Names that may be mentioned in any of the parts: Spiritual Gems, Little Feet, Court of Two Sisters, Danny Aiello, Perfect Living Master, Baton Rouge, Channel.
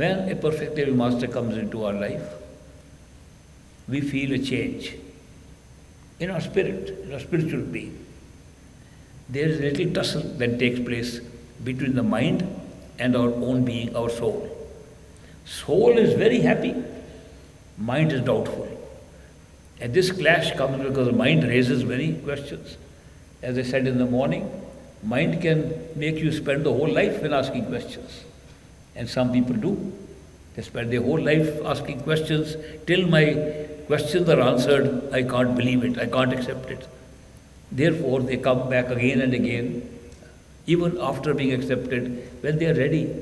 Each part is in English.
When a perfect living master comes into our life, we feel a change in our spirit, in our spiritual being. There is a little tussle that takes place between the mind and our own being, our soul. Soul is very happy, mind is doubtful. And this clash comes because the mind raises many questions. As I said in the morning, mind can make you spend the whole life in asking questions. And some people do. They spend their whole life asking questions. Till my questions are answered, I can't believe it, I can't accept it. Therefore, they come back again and again, even after being accepted, when they are ready.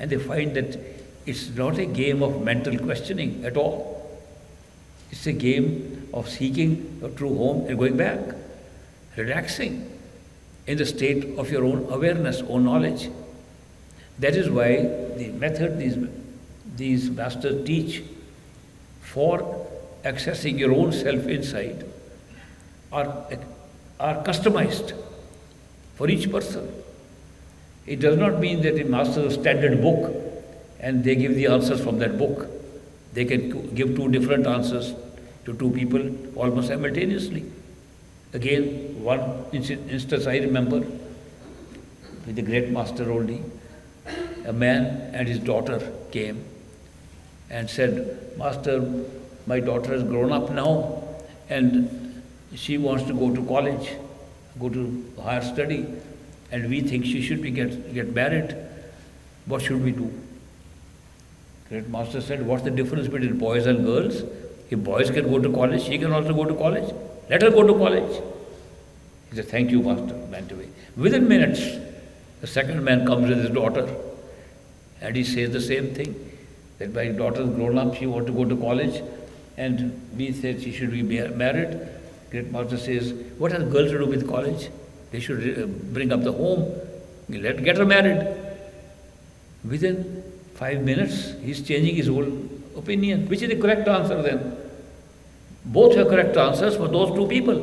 And they find that it's not a game of mental questioning at all. It's a game of seeking your true home and going back, relaxing in the state of your own awareness, own knowledge. That is why the method these masters teach for accessing your own self-insight are customized for each person. It does not mean that the masters have a standard book and they give the answers from that book. They can give two different answers to two people almost simultaneously. Again, one instance I remember with the great master only, a man and his daughter came and said, "Master, my daughter has grown up now and she wants to go to college, go to higher study, and we think she should get married. What should we do?" Great master said, "What's the difference between boys and girls? If boys can go to college, she can also go to college. Let her go to college." He said, "Thank you, master," went away. Within minutes, the second man comes with his daughter and he says the same thing, that my daughter's grown up, she wants to go to college, and we said she should be married. Great master says, "What has girls to do with college? They should bring up the home, get her married." Within 5 minutes, he's changing his whole opinion, which is the correct answer then. Both are correct answers for those two people.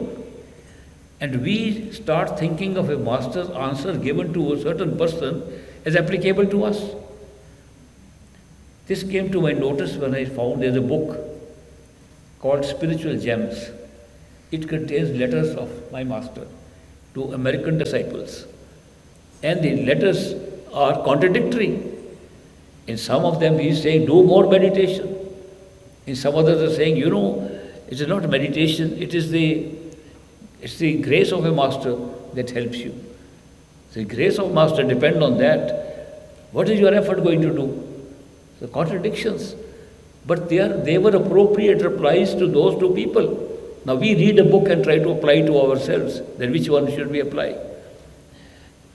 And we start thinking of a master's answer given to a certain person as applicable to us. This came to my notice when I found there's a book called Spiritual Gems. It contains letters of my master to American disciples. And the letters are contradictory. In some of them he is saying, "Do more meditation." In some others are saying, "You know, it is not meditation, it's the grace of a master that helps you. The grace of master, depend on that. What is your effort going to do?" The contradictions. But they were appropriate replies to those two people. Now we read a book and try to apply to ourselves, then which one should we apply?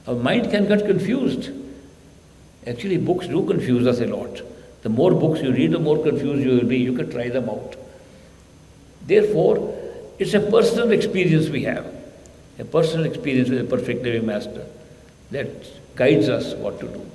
Our mind can get confused. Actually, books do confuse us a lot. The more books you read, the more confused you will be. You can try them out. Therefore, it's a personal experience we have, a personal experience with a perfect living master that guides us what to do.